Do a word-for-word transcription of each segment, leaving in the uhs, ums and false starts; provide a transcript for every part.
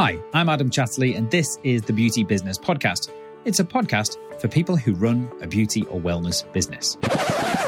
Hi, I'm Adam Chatterley, and this is the Beauty Business Podcast. It's a podcast for people who run a beauty or wellness business.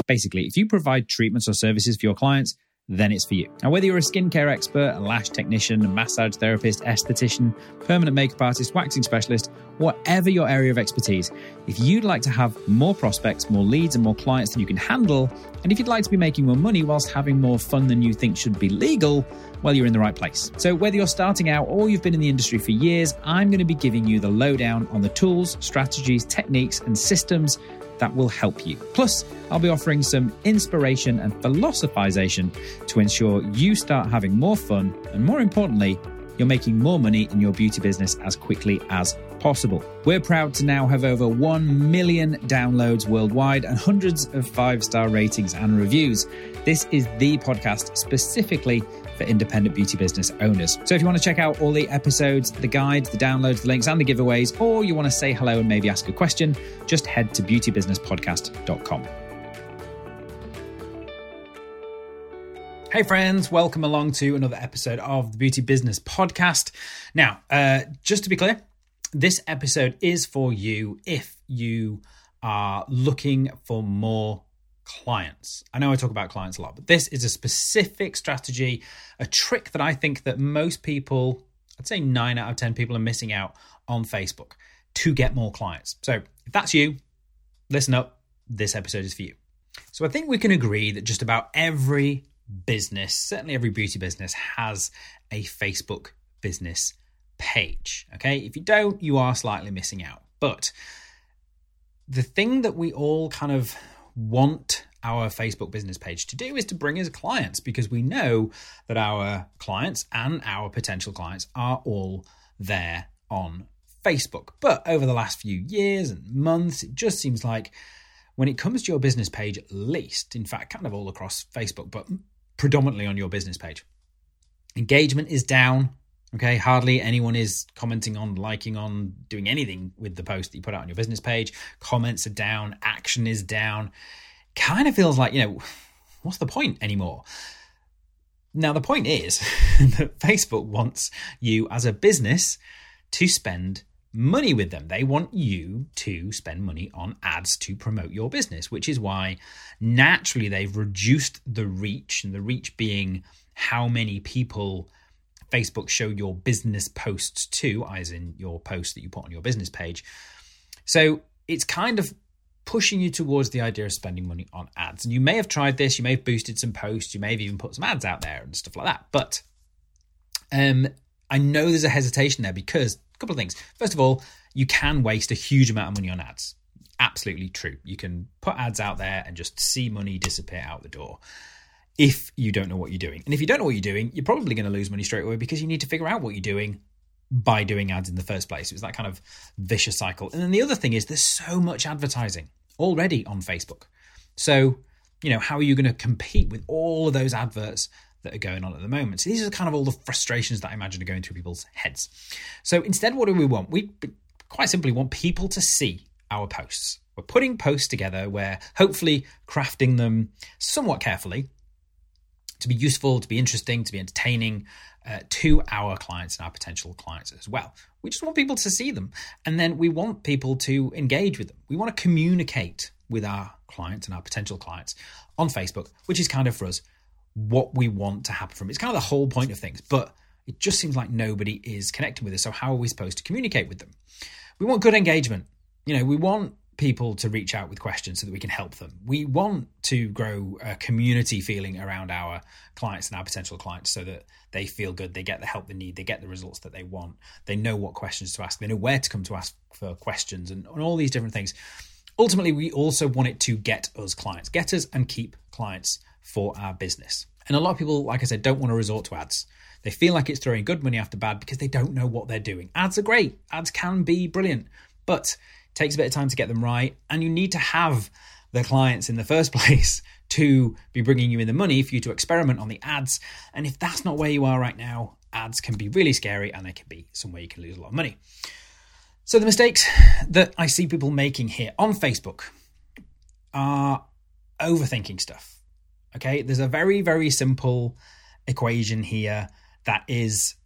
Basically, if you provide treatments or services for your clients, then it's for you. Now, whether you're a skincare expert, a lash technician, a massage therapist, esthetician, permanent makeup artist, waxing specialist, whatever your area of expertise, if you'd like to have more prospects, more leads, and more clients than you can handle, and if you'd like to be making more money whilst having more fun than you think should be legal, well, you're in the right place. So whether you're starting out or you've been in the industry for years, I'm going to be giving you the lowdown on the tools, strategies, techniques, and systems that will help you. Plus, I'll be offering some inspiration and philosophization to ensure you start having more fun and, more importantly, you're making more money in your beauty business as quickly as possible. We're proud to now have over one million downloads worldwide and hundreds of five-star ratings and reviews. This is the podcast specifically for independent beauty business owners. So if you want to check out all the episodes, the guides, the downloads, the links, and the giveaways, or you want to say hello and maybe ask a question, just head to beauty business podcast dot com. Hey friends, welcome along to another episode of the Beauty Business Podcast. Now, uh, just to be clear, this episode is for you if you are looking for more clients. I know I talk about clients a lot, but this is a specific strategy, a trick that I think that most people, I'd say nine out of ten people are missing out on Facebook to get more clients. So if that's you, listen up, this episode is for you. So I think we can agree that just about every business, certainly every beauty business, has a Facebook business page. Okay, if you don't, you are slightly missing out. But the thing that we all kind of want our Facebook business page to do is to bring us clients, because we know that our clients and our potential clients are all there on Facebook. But over the last few years and months, it just seems like when it comes to your business page, at least, in fact, kind of all across Facebook, but predominantly on your business page, engagement is down. Okay, hardly anyone is commenting on, liking on, doing anything with the post that you put out on your business page. Comments are down, action is down. Kind of feels like, you know, what's the point anymore? Now, the point is that Facebook wants you as a business to spend money with them. They want you to spend money on ads to promote your business, which is why naturally they've reduced the reach, and the reach being how many people Facebook show your business posts to, as in your posts that you put on your business page. So it's kind of pushing you towards the idea of spending money on ads. And you may have tried this, you may have boosted some posts, you may have even put some ads out there and stuff like that. But um, I know there's a hesitation there because a couple of things. First of all, you can waste a huge amount of money on ads. Absolutely true. You can put ads out there and just see money disappear out the door, if you don't know what you're doing. And if you don't know what you're doing, you're probably going to lose money straight away because you need to figure out what you're doing by doing ads in the first place. It's that kind of vicious cycle. And then the other thing is there's so much advertising already on Facebook. So, you know, how are you going to compete with all of those adverts that are going on at the moment? So these are kind of all the frustrations that I imagine are going through people's heads. So instead, what do we want? We quite simply want people to see our posts. We're putting posts together. We're hopefully crafting them somewhat carefully to be useful, to be interesting, to be entertaining uh, to our clients and our potential clients as well. We just want people to see them. And then we want people to engage with them. We want to communicate with our clients and our potential clients on Facebook, which is kind of for us what we want to happen from. It's kind of the whole point of things, but it just seems like nobody is connecting with us. So how are we supposed to communicate with them? We want good engagement. You know, we want people to reach out with questions so that we can help them. We want to grow a community feeling around our clients and our potential clients so that they feel good, they get the help they need, they get the results that they want, they know what questions to ask, they know where to come to ask for questions, and, and all these different things. Ultimately, we also want it to get us clients, get us and keep clients for our business. And a lot of people, like I said, don't want to resort to ads. They feel like it's throwing good money after bad because they don't know what they're doing. Ads are great. Ads can be brilliant, but takes a bit of time to get them right, and you need to have the clients in the first place to be bringing you in the money for you to experiment on the ads. And if that's not where you are right now, ads can be really scary and they can be somewhere you can lose a lot of money. So the mistakes that I see people making here on Facebook are overthinking stuff. Okay, there's a very, very simple equation here that is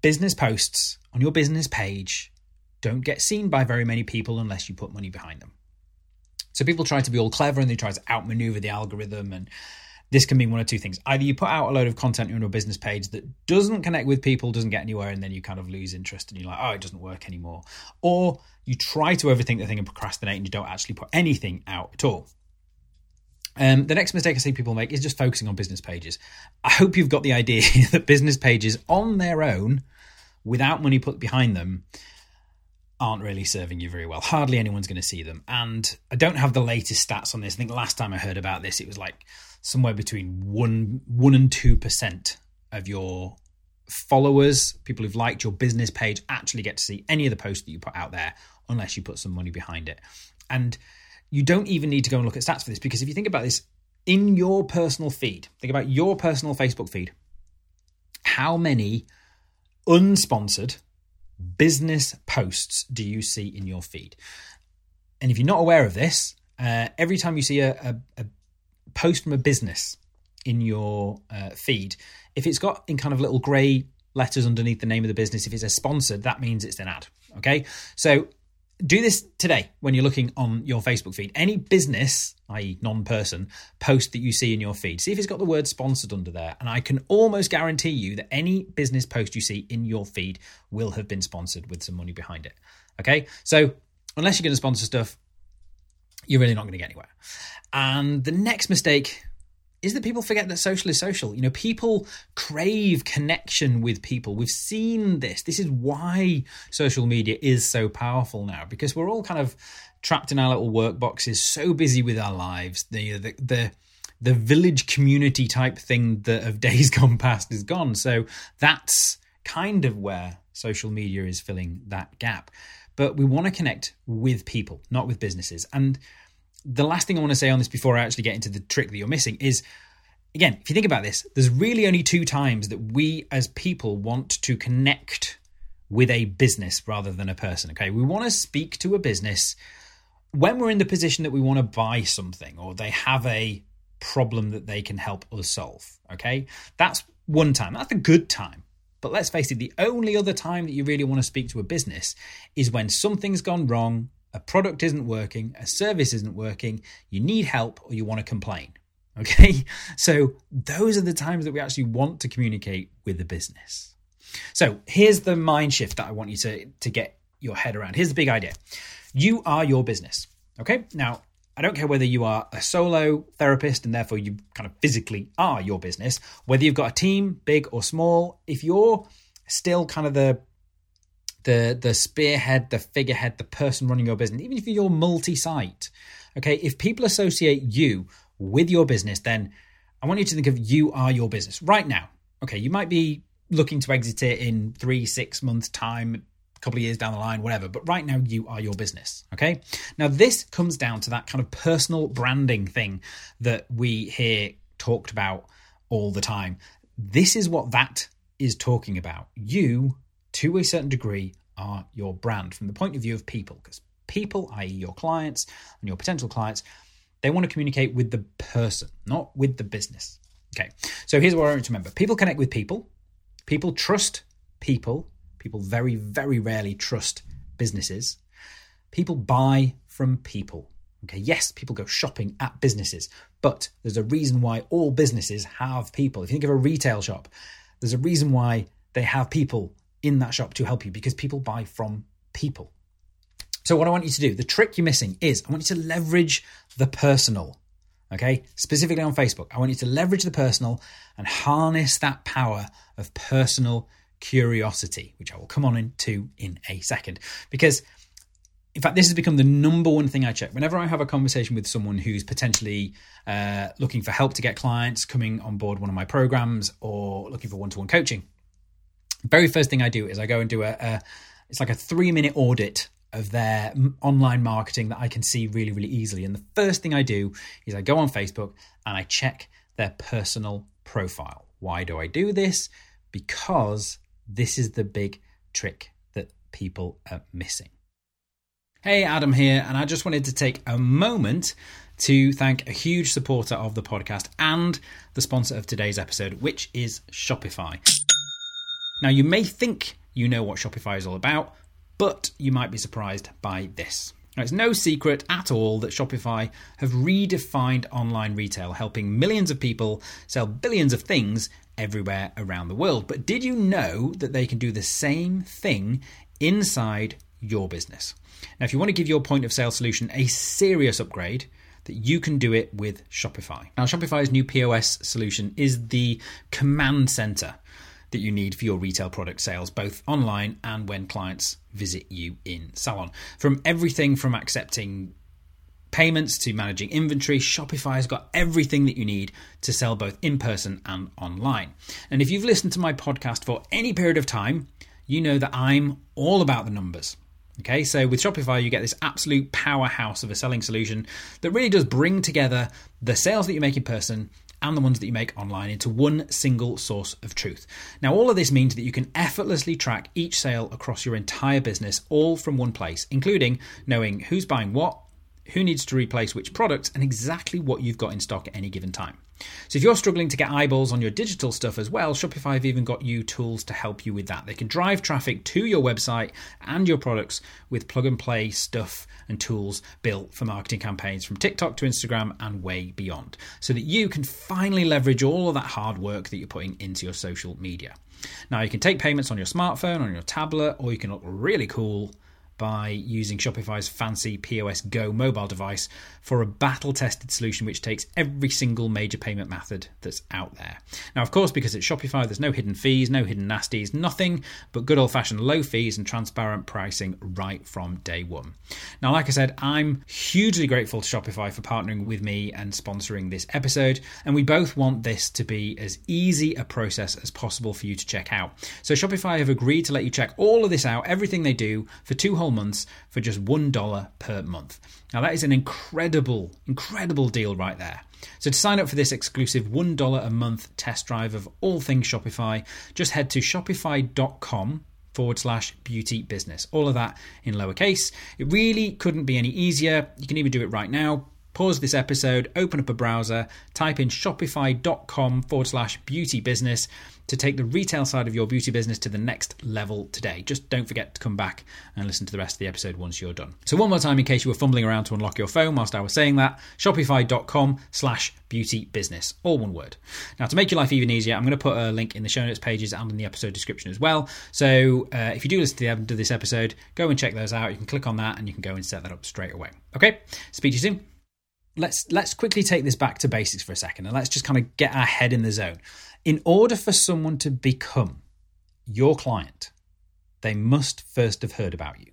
Business posts on your business page don't get seen by very many people unless you put money behind them. So people try to be all clever and they try to outmaneuver the algorithm, and this can mean one of two things. Either you put out a load of content on your business page that doesn't connect with people, doesn't get anywhere, and then you kind of lose interest and you're like, oh, it doesn't work anymore. Or you try to overthink the thing and procrastinate and you don't actually put anything out at all. Um, the next mistake I see people make is just focusing on business pages. I hope you've got the idea that business pages on their own, without money put behind them, aren't really serving you very well. Hardly anyone's going to see them. And I don't have the latest stats on this. I think last time I heard about this, it was like somewhere between one, one and two percent of your followers, people who've liked your business page, actually get to see any of the posts that you put out there unless you put some money behind it. And you don't even need to go and look at stats for this, because if you think about this in your personal feed, think about your personal Facebook feed, how many unsponsored business posts do you see in your feed? And if you're not aware of this, uh, every time you see a, a, a post from a business in your uh, feed, if it's got in kind of little grey letters underneath the name of the business, if it's a sponsored, that means it's an ad. Okay, so do this today when you're looking on your Facebook feed. Any business, that is non-person, post that you see in your feed, see if it's got the word sponsored under there. And I can almost guarantee you that any business post you see in your feed will have been sponsored with some money behind it. Okay, so unless you're going to sponsor stuff, you're really not going to get anywhere. And the next mistake is that people forget that social is social. You know, people crave connection with people. We've seen this. This is why social media is so powerful now, because we're all kind of trapped in our little work boxes, so busy with our lives. The the the, the village community type thing that of days gone past is gone. So that's kind of where social media is filling that gap. But we want to connect with people, not with businesses. And the last thing I want to say on this before I actually get into the trick that you're missing is, again, if you think about this, there's really only two times that we as people want to connect with a business rather than a person, okay? We want to speak to a business when we're in the position that we want to buy something or they have a problem that they can help us solve, okay? That's one time. That's a good time. But let's face it, the only other time that you really want to speak to a business is when something's gone wrong, a product isn't working, a service isn't working, you need help, or you want to complain, okay? So those are the times that we actually want to communicate with the business. So here's the mind shift that I want you to, to get your head around. Here's the big idea. You are your business, okay? Now, I don't care whether you are a solo therapist and therefore you kind of physically are your business, whether you've got a team, big or small, if you're still kind of the The, the spearhead, the figurehead, the person running your business, even if you're multi-site, okay, if people associate you with your business, then I want you to think of you are your business right now. Okay, you might be looking to exit it in three, six months time, a couple of years down the line, whatever, but right now you are your business, okay? Now this comes down to that kind of personal branding thing that we hear talked about all the time. This is what that is talking about. You, to a certain degree, are your brand from the point of view of people, because people, that is your clients and your potential clients, they want to communicate with the person, not with the business. Okay, so here's what I want you to remember. People connect with people. People trust people. People very, very rarely trust businesses. People buy from people. Okay, yes, people go shopping at businesses, but there's a reason why all businesses have people. If you think of a retail shop, there's a reason why they have people in that shop to help you, because people buy from people. So what I want you to do, the trick you're missing is I want you to leverage the personal, okay? Specifically on Facebook, I want you to leverage the personal and harness that power of personal curiosity, which I will come on into in a second. Because in fact, this has become the number one thing I check. Whenever I have a conversation with someone who's potentially uh, looking for help to get clients, coming on board one of my programs, or looking for one-to-one coaching, very first thing I do is I go and do a, a it's like a three minute audit of their m- online marketing that I can see really, really easily. And the first thing I do is I go on Facebook and I check their personal profile. Why do I do this? Because this is the big trick that people are missing. Hey, Adam here. And I just wanted to take a moment to thank a huge supporter of the podcast and the sponsor of today's episode, which is Shopify. Now, you may think you know what Shopify is all about, but you might be surprised by this. Now, it's no secret at all that Shopify have redefined online retail, helping millions of people sell billions of things everywhere around the world. But did you know that they can do the same thing inside your business? Now, if you want to give your point of sale solution a serious upgrade, that you can do it with Shopify. Now, Shopify's new P O S solution is the command center that you need for your retail product sales, both online and when clients visit you in salon. From everything from accepting payments to managing inventory, Shopify has got everything that you need to sell both in person and online. And if you've listened to my podcast for any period of time, you know that I'm all about the numbers. Okay, so with Shopify, you get this absolute powerhouse of a selling solution that really does bring together the sales that you make in person and the ones that you make online into one single source of truth. Now, all of this means that you can effortlessly track each sale across your entire business, all from one place, including knowing who's buying what, who needs to replace which products, and exactly what you've got in stock at any given time. So if you're struggling to get eyeballs on your digital stuff as well, Shopify have even got you tools to help you with that. They can drive traffic to your website and your products with plug and play stuff and tools built for marketing campaigns from TikTok to Instagram and way beyond, so that you can finally leverage all of that hard work that you're putting into your social media. Now, you can take payments on your smartphone, on your tablet, or you can look really cool by using Shopify's fancy P O S Go mobile device for a battle-tested solution which takes every single major payment method that's out there. Now, of course, because it's Shopify, there's no hidden fees, no hidden nasties, nothing but good old-fashioned low fees and transparent pricing right from day one. Now, like I said, I'm hugely grateful to Shopify for partnering with me and sponsoring this episode, and we both want this to be as easy a process as possible for you to check out. So Shopify have agreed to let you check all of this out, everything they do, for two whole months for just one dollar per month. Now, that is an incredible, incredible deal right there. So to sign up for this exclusive one dollar a month test drive of all things Shopify, just head to shopify.com forward slash beauty business. All of that in lowercase. It really couldn't be any easier. You can even do it right now. Pause this episode, open up a browser, type in shopify.com forward slash beauty business to take the retail side of your beauty business to the next level today. Just don't forget to come back and listen to the rest of the episode once you're done. So one more time, in case you were fumbling around to unlock your phone whilst I was saying that, shopify.com slash beauty business, all one word. Now, to make your life even easier, I'm going to put a link in the show notes pages and in the episode description as well. So uh, if you do listen to the end of this episode, go and check those out. You can click on that and you can go and set that up straight away. Okay, speak to you soon. Let's let's quickly take this back to basics for a second, and let's just kind of get our head in the zone. In order for someone to become your client, they must first have heard about you.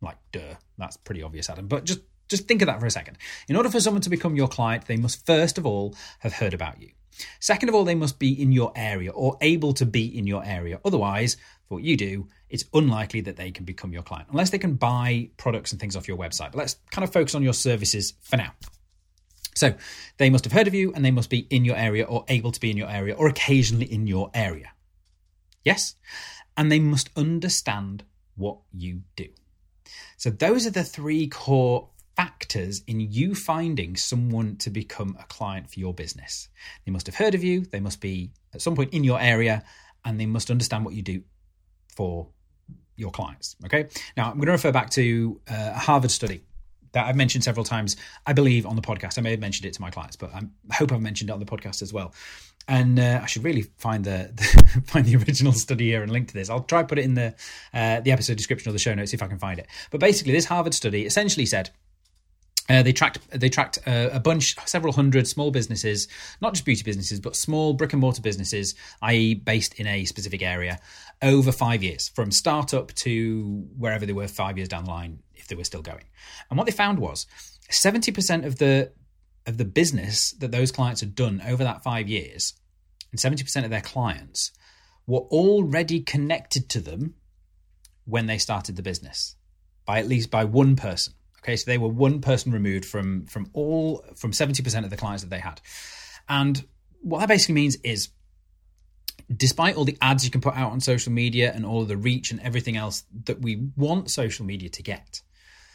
Like, duh, that's pretty obvious, Adam. But just, just think of that for a second. In order for someone to become your client, they must first of all have heard about you. Second of all, they must be in your area or able to be in your area. Otherwise, for what you do, it's unlikely that they can become your client unless they can buy products and things off your website. But let's kind of focus on your services for now. So they must have heard of you, and they must be in your area or able to be in your area or occasionally in your area. Yes? And they must understand what you do. So those are the three core factors in you finding someone to become a client for your business. They must have heard of you, they must be at some point in your area, and they must understand what you do for your clients. Okay? Now, I'm going to refer back to a Harvard study that I've mentioned several times, I believe, on the podcast. I may have mentioned it to my clients, but I'm, I hope I've mentioned it on the podcast as well. And uh, I should really find the, the find the original study here and link to this. I'll try put it in the uh, the episode description or the show notes if I can find it. But basically, this Harvard study essentially said uh, they tracked they tracked uh, a bunch, several hundred small businesses, not just beauty businesses, but small brick and mortar businesses, that is, based in a specific area, over five years, from startup to wherever they were five years down the line, if they were still going. And what they found was seventy percent of the of the business that those clients had done over that five years, and seventy percent of their clients were already connected to them when they started the business, by at least by one person. Okay, so they were one person removed from from all from seventy percent of the clients that they had. And what that basically means is, despite all the ads you can put out on social media and all of the reach and everything else that we want social media to get,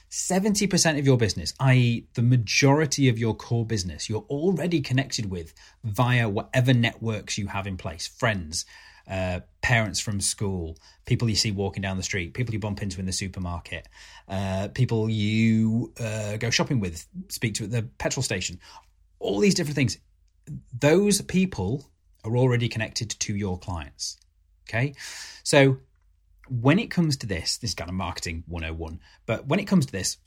seventy percent of your business, that is the majority of your core business, you're already connected with via whatever networks you have in place, friends, uh, parents from school, people you see walking down the street, people you bump into in the supermarket, uh, people you uh, go shopping with, speak to at the petrol station, all these different things. Those people are already connected to your clients. Okay. So when it comes to this, this is kind of marketing one oh one, but when it comes to this,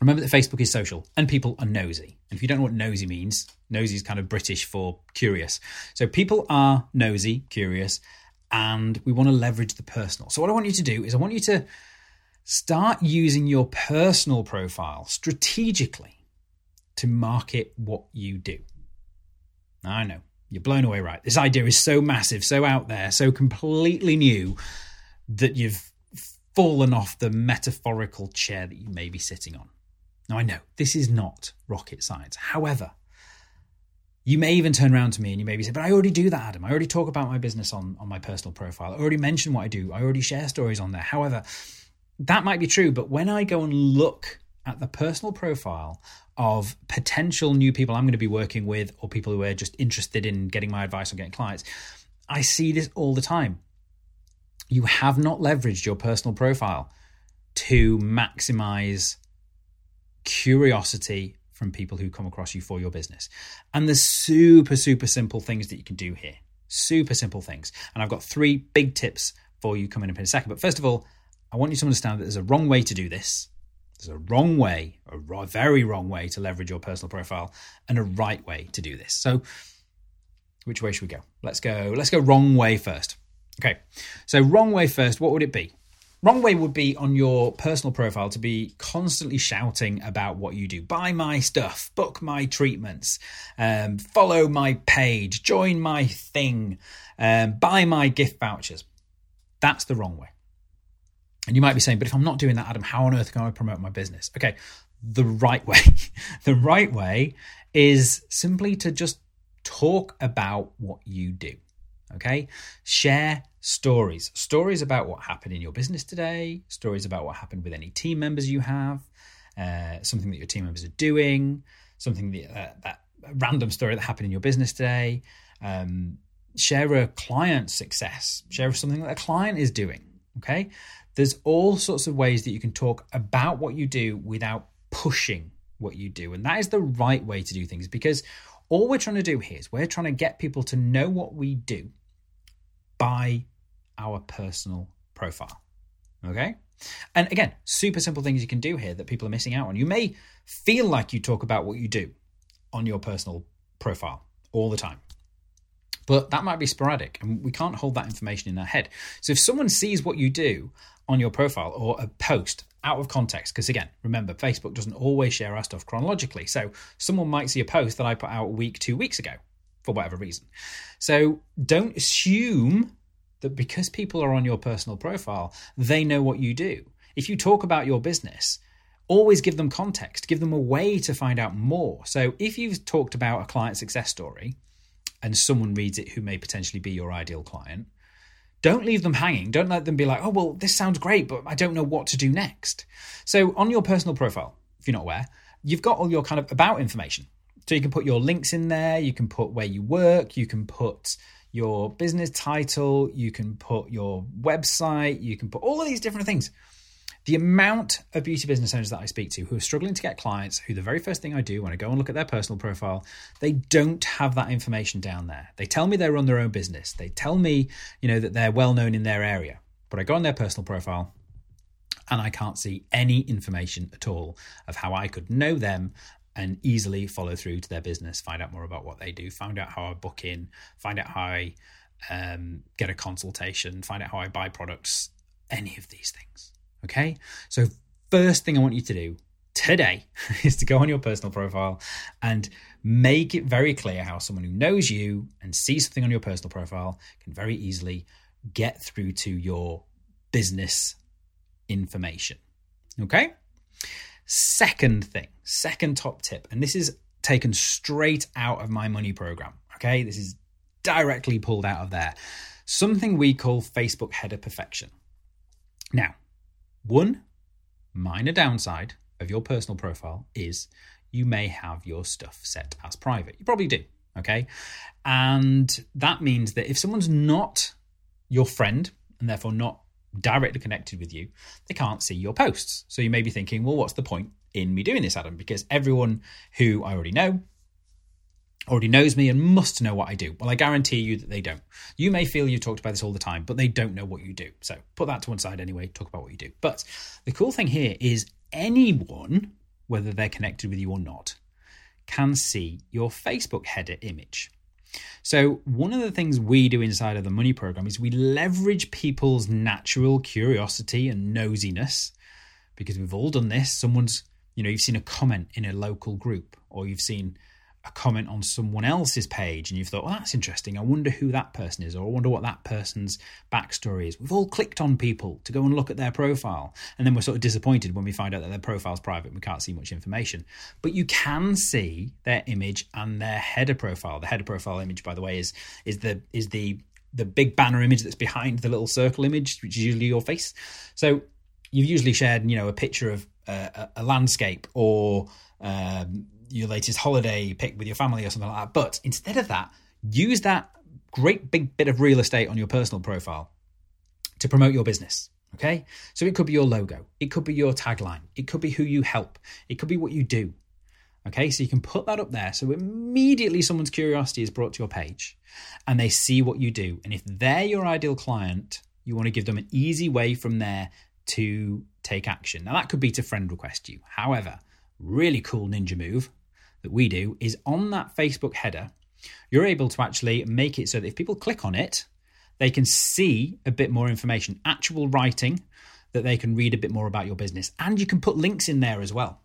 remember that Facebook is social and people are nosy. And if you don't know what nosy means, nosy is kind of British for curious. So people are nosy, curious, and we want to leverage the personal. So what I want you to do is I want you to start using your personal profile strategically to market what you do. I know, you're blown away, right? This idea is so massive, so out there, so completely new that you've fallen off the metaphorical chair that you may be sitting on. Now, I know this is not rocket science. However, you may even turn around to me and you maybe say, but I already do that, Adam. I already talk about my business on, on my personal profile. I already mention what I do. I already share stories on there. However, that might be true. But when I go and look at the personal profile of potential new people I'm going to be working with or people who are just interested in getting my advice or getting clients, I see this all the time. You have not leveraged your personal profile to maximize curiosity from people who come across you for your business. And there's super, super simple things that you can do here. Super simple things. And I've got three big tips for you coming up in a second. But first of all, I want you to understand that there's a wrong way to do this. There's a wrong way, a very wrong way to leverage your personal profile and a right way to do this. So which way should we go? Let's go, let's go wrong way first. Okay, so wrong way first, what would it be? Wrong way would be on your personal profile to be constantly shouting about what you do. Buy my stuff, book my treatments, um, follow my page, join my thing, um, buy my gift vouchers. That's the wrong way. And you might be saying, but if I'm not doing that, Adam, how on earth can I promote my business? Okay, the right way. The right way is simply to just talk about what you do. Okay, share stories, stories about what happened in your business today, stories about what happened with any team members you have, uh, something that your team members are doing, something that, uh, that random story that happened in your business today. Um, share a client success, share something that a client is doing. Okay, there's all sorts of ways that you can talk about what you do without pushing what you do. And that is the right way to do things, because all we're trying to do here is we're trying to get people to know what we do by our personal profile, okay? And again, super simple things you can do here that people are missing out on. You may feel like you talk about what you do on your personal profile all the time, but that might be sporadic and we can't hold that information in our head. So if someone sees what you do on your profile or a post out of context, because again, remember, Facebook doesn't always share our stuff chronologically. So someone might see a post that I put out a week, two weeks ago for whatever reason. So don't assume that because people are on your personal profile, they know what you do. If you talk about your business, always give them context, give them a way to find out more. So if you've talked about a client success story, and someone reads it who may potentially be your ideal client, don't leave them hanging. Don't let them be like, oh, well, this sounds great, but I don't know what to do next. So on your personal profile, if you're not aware, you've got all your kind of about information. So you can put your links in there. You can put where you work. You can put your business title. You can put your website. You can put all of these different things. The amount of beauty business owners that I speak to who are struggling to get clients, who the very first thing I do when I go and look at their personal profile, they don't have that information down there. They tell me they run their own business. They tell me, you know, that they're well known in their area, but I go on their personal profile and I can't see any information at all of how I could know them and easily follow through to their business, find out more about what they do, find out how I book in, find out how I um, get a consultation, find out how I buy products, any of these things. Okay, so first thing I want you to do today is to go on your personal profile and make it very clear how someone who knows you and sees something on your personal profile can very easily get through to your business information. Okay, second thing, second top tip, and this is taken straight out of my money program. Okay, this is directly pulled out of there. Something we call Facebook header perfection. Now, one minor downside of your personal profile is you may have your stuff set as private. You probably do. Okay. And that means that if someone's not your friend and therefore not directly connected with you, they can't see your posts. So you may be thinking, well, what's the point in me doing this, Adam? Because everyone who I already know already knows me and must know what I do. Well, I guarantee you that they don't. You may feel you've talked about this all the time, but they don't know what you do. So put that to one side anyway, talk about what you do. But the cool thing here is anyone, whether they're connected with you or not, can see your Facebook header image. So one of the things we do inside of the Money Program is we leverage people's natural curiosity and nosiness, because we've all done this. Someone's, you know, you've seen a comment in a local group, or you've seen a comment on someone else's page and you've thought, well, that's interesting. I wonder who that person is, or I wonder what that person's backstory is. We've all clicked on people to go and look at their profile. And then we're sort of disappointed when we find out that their profile's private and we can't see much information. But you can see their image and their header profile. The header profile image, by the way, is is the is the the big banner image that's behind the little circle image, which is usually your face. So you've usually shared, you know, a picture of uh, a, a landscape or um your latest holiday pic with your family or something like that. But instead of that, use that great big bit of real estate on your personal profile to promote your business. Okay. So it could be your logo. It could be your tagline. It could be who you help. It could be what you do. Okay. So you can put that up there. So immediately someone's curiosity is brought to your page and they see what you do. And if they're your ideal client, you want to give them an easy way from there to take action. Now that could be to friend request you. However, really cool ninja move that we do is on that Facebook header, you're able to actually make it so that if people click on it, they can see a bit more information, actual writing that they can read a bit more about your business. And you can put links in there as well.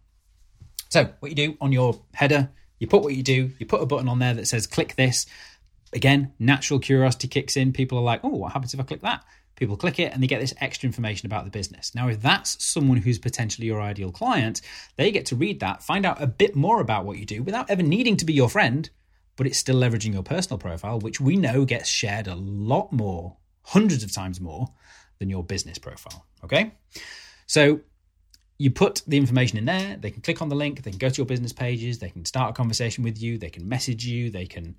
So what you do on your header, you put what you do, you put a button on there that says, click this. Again, natural curiosity kicks in. People are like, oh, what happens if I click that? People click it and they get this extra information about the business. Now, if that's someone who's potentially your ideal client, they get to read that, find out a bit more about what you do without ever needing to be your friend, but it's still leveraging your personal profile, which we know gets shared a lot more, hundreds of times more than your business profile. Okay. So you put the information in there, they can click on the link, they can go to your business pages, they can start a conversation with you, they can message you, they can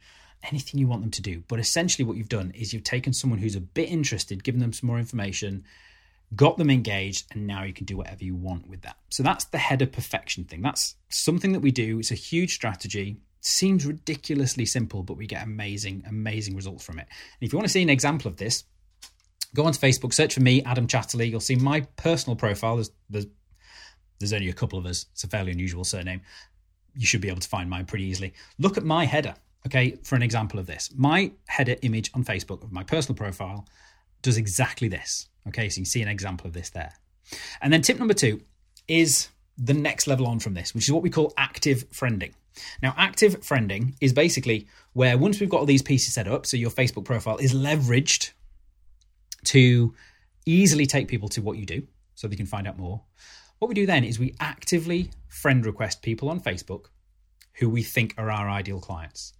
anything you want them to do. But essentially what you've done is you've taken someone who's a bit interested, given them some more information, got them engaged, and now you can do whatever you want with that. So that's the header perfection thing. That's something that we do. It's a huge strategy. Seems ridiculously simple, but we get amazing, amazing results from it. And if you want to see an example of this, go onto Facebook, search for me, Adam Chatterley. You'll see my personal profile. There's, there's, there's only a couple of us. It's a fairly unusual surname. You should be able to find mine pretty easily. Look at my header. Okay, for an example of this, my header image on Facebook of my personal profile does exactly this. Okay, so you can see an example of this there. And then tip number two is the next level on from this, which is what we call active friending. Now, active friending is basically where once we've got all these pieces set up, so your Facebook profile is leveraged to easily take people to what you do so they can find out more. What we do then is we actively friend request people on Facebook who we think are our ideal clients.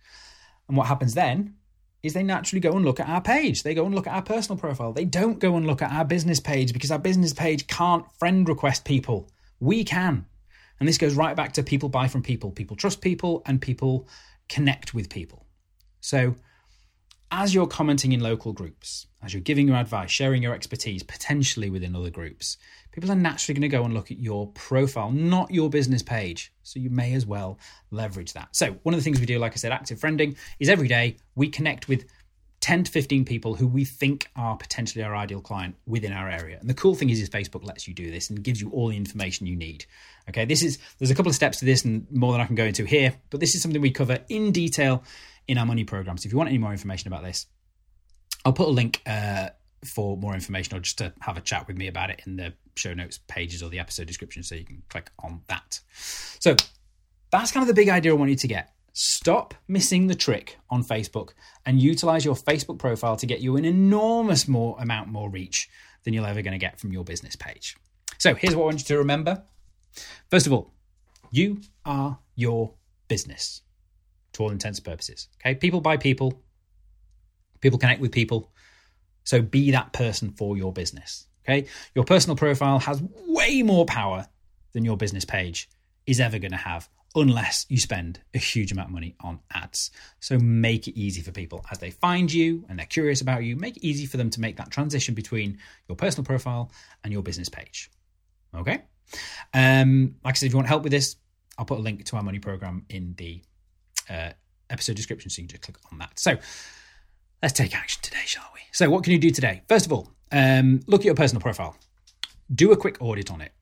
And what happens then is they naturally go and look at our page. They go and look at our personal profile. They don't go and look at our business page because our business page can't friend request people. We can. And this goes right back to people buy from people. People trust people and people connect with people. So as you're commenting in local groups, as you're giving your advice, sharing your expertise, potentially within other groups, people are naturally going to go and look at your profile, not your business page. So you may as well leverage that. So one of the things we do, like I said, active friending, is every day we connect with ten to fifteen people who we think are potentially our ideal client within our area. And the cool thing is, is Facebook lets you do this and gives you all the information you need. Okay, this is there's a couple of steps to this and more than I can go into here, but this is something we cover in detail in our money program. So if you want any more information about this, I'll put a link uh, for more information or just to have a chat with me about it in the show notes pages or the episode description, so you can click on that. So that's kind of the big idea I want you to get. Stop missing the trick on Facebook and utilize your Facebook profile to get you an enormous more amount more reach than you're ever going to get from your business page. So here's what I want you to remember. First of all, you are your business to all intents and purposes. Okay, people buy people. People connect with people. So be that person for your business. Okay, your personal profile has way more power than your business page is ever going to have unless you spend a huge amount of money on ads. So make it easy for people as they find you and they're curious about you. Make it easy for them to make that transition between your personal profile and your business page. Okay. Um, like I said, if you want help with this, I'll put a link to our money program in the uh, episode description. So you can just click on that. So let's take action today, shall we? So what can you do today? First of all, um, look at your personal profile. Do a quick audit on it.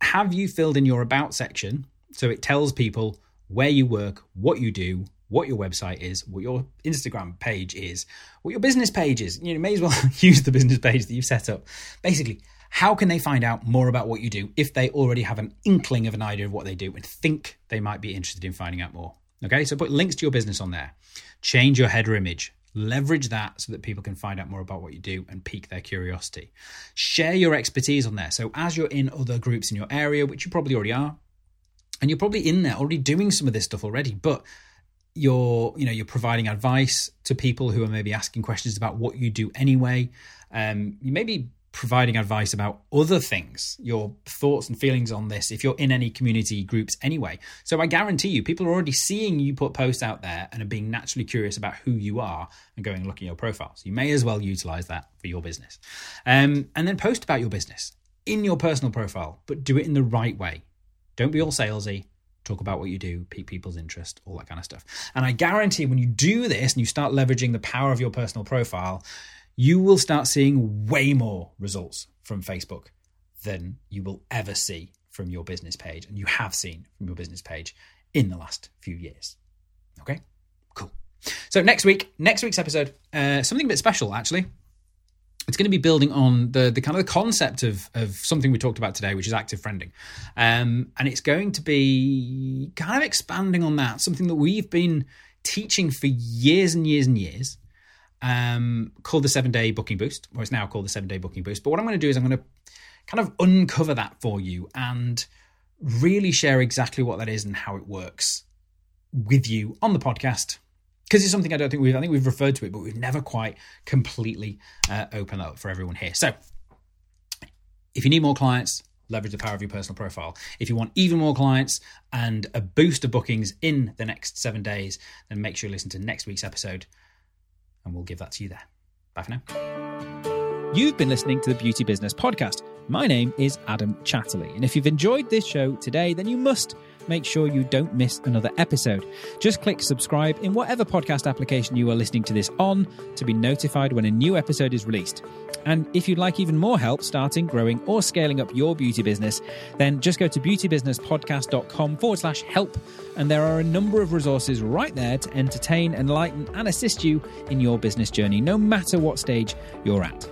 Have you filled in your about section so it tells people where you work, what you do, what your website is, what your Instagram page is, what your business page is? You know, may as well use the business page that you've set up. Basically, how can they find out more about what you do if they already have an inkling of an idea of what they do and think they might be interested in finding out more? Okay, so put links to your business on there. Change your header image. Leverage that so that people can find out more about what you do and pique their curiosity. Share your expertise on there. So as you're in other groups in your area, which you probably already are, and you're probably in there already doing some of this stuff already, but you're, you know, you're providing advice to people who are maybe asking questions about what you do anyway. Um, you may be providing advice about other things, your thoughts and feelings on this, if you're in any community groups anyway. So I guarantee you, people are already seeing you put posts out there and are being naturally curious about who you are and going and looking at your profile. So you may as well utilize that for your business. Um, and then post about your business in your personal profile, but do it in the right way. Don't be all salesy. Talk about what you do, pique people's interest, all that kind of stuff. And I guarantee when you do this and you start leveraging the power of your personal profile, you will start seeing way more results from Facebook than you will ever see from your business page, and you have seen from your business page in the last few years. Okay, cool. So next week, next week's episode, uh, something a bit special, actually. It's going to be building on the the kind of the concept of of something we talked about today, which is active friending. Um, and it's going to be kind of expanding on that, something that we've been teaching for years and years and years. Um, called the seven day booking boost, or it's now called the seven day booking boost. But what I'm going to do is I'm going to kind of uncover that for you and really share exactly what that is and how it works with you on the podcast. Because it's something I don't think we've, I think we've referred to it, but we've never quite completely uh, opened up for everyone here. So if you need more clients, leverage the power of your personal profile. If you want even more clients and a boost of bookings in the next seven days, then make sure you listen to next week's episode. And we'll give that to you there. Bye for now. You've been listening to the Beauty Business Podcast. My name is Adam Chatterley. And if you've enjoyed this show today, then you must make sure you don't miss another episode. Just click subscribe in whatever podcast application you are listening to this on to be notified when a new episode is released. And if you'd like even more help starting, growing, or scaling up your beauty business, then just go to beautybusinesspodcast.com forward slash help. And there are a number of resources right there to entertain, enlighten, and assist you in your business journey, no matter what stage you're at.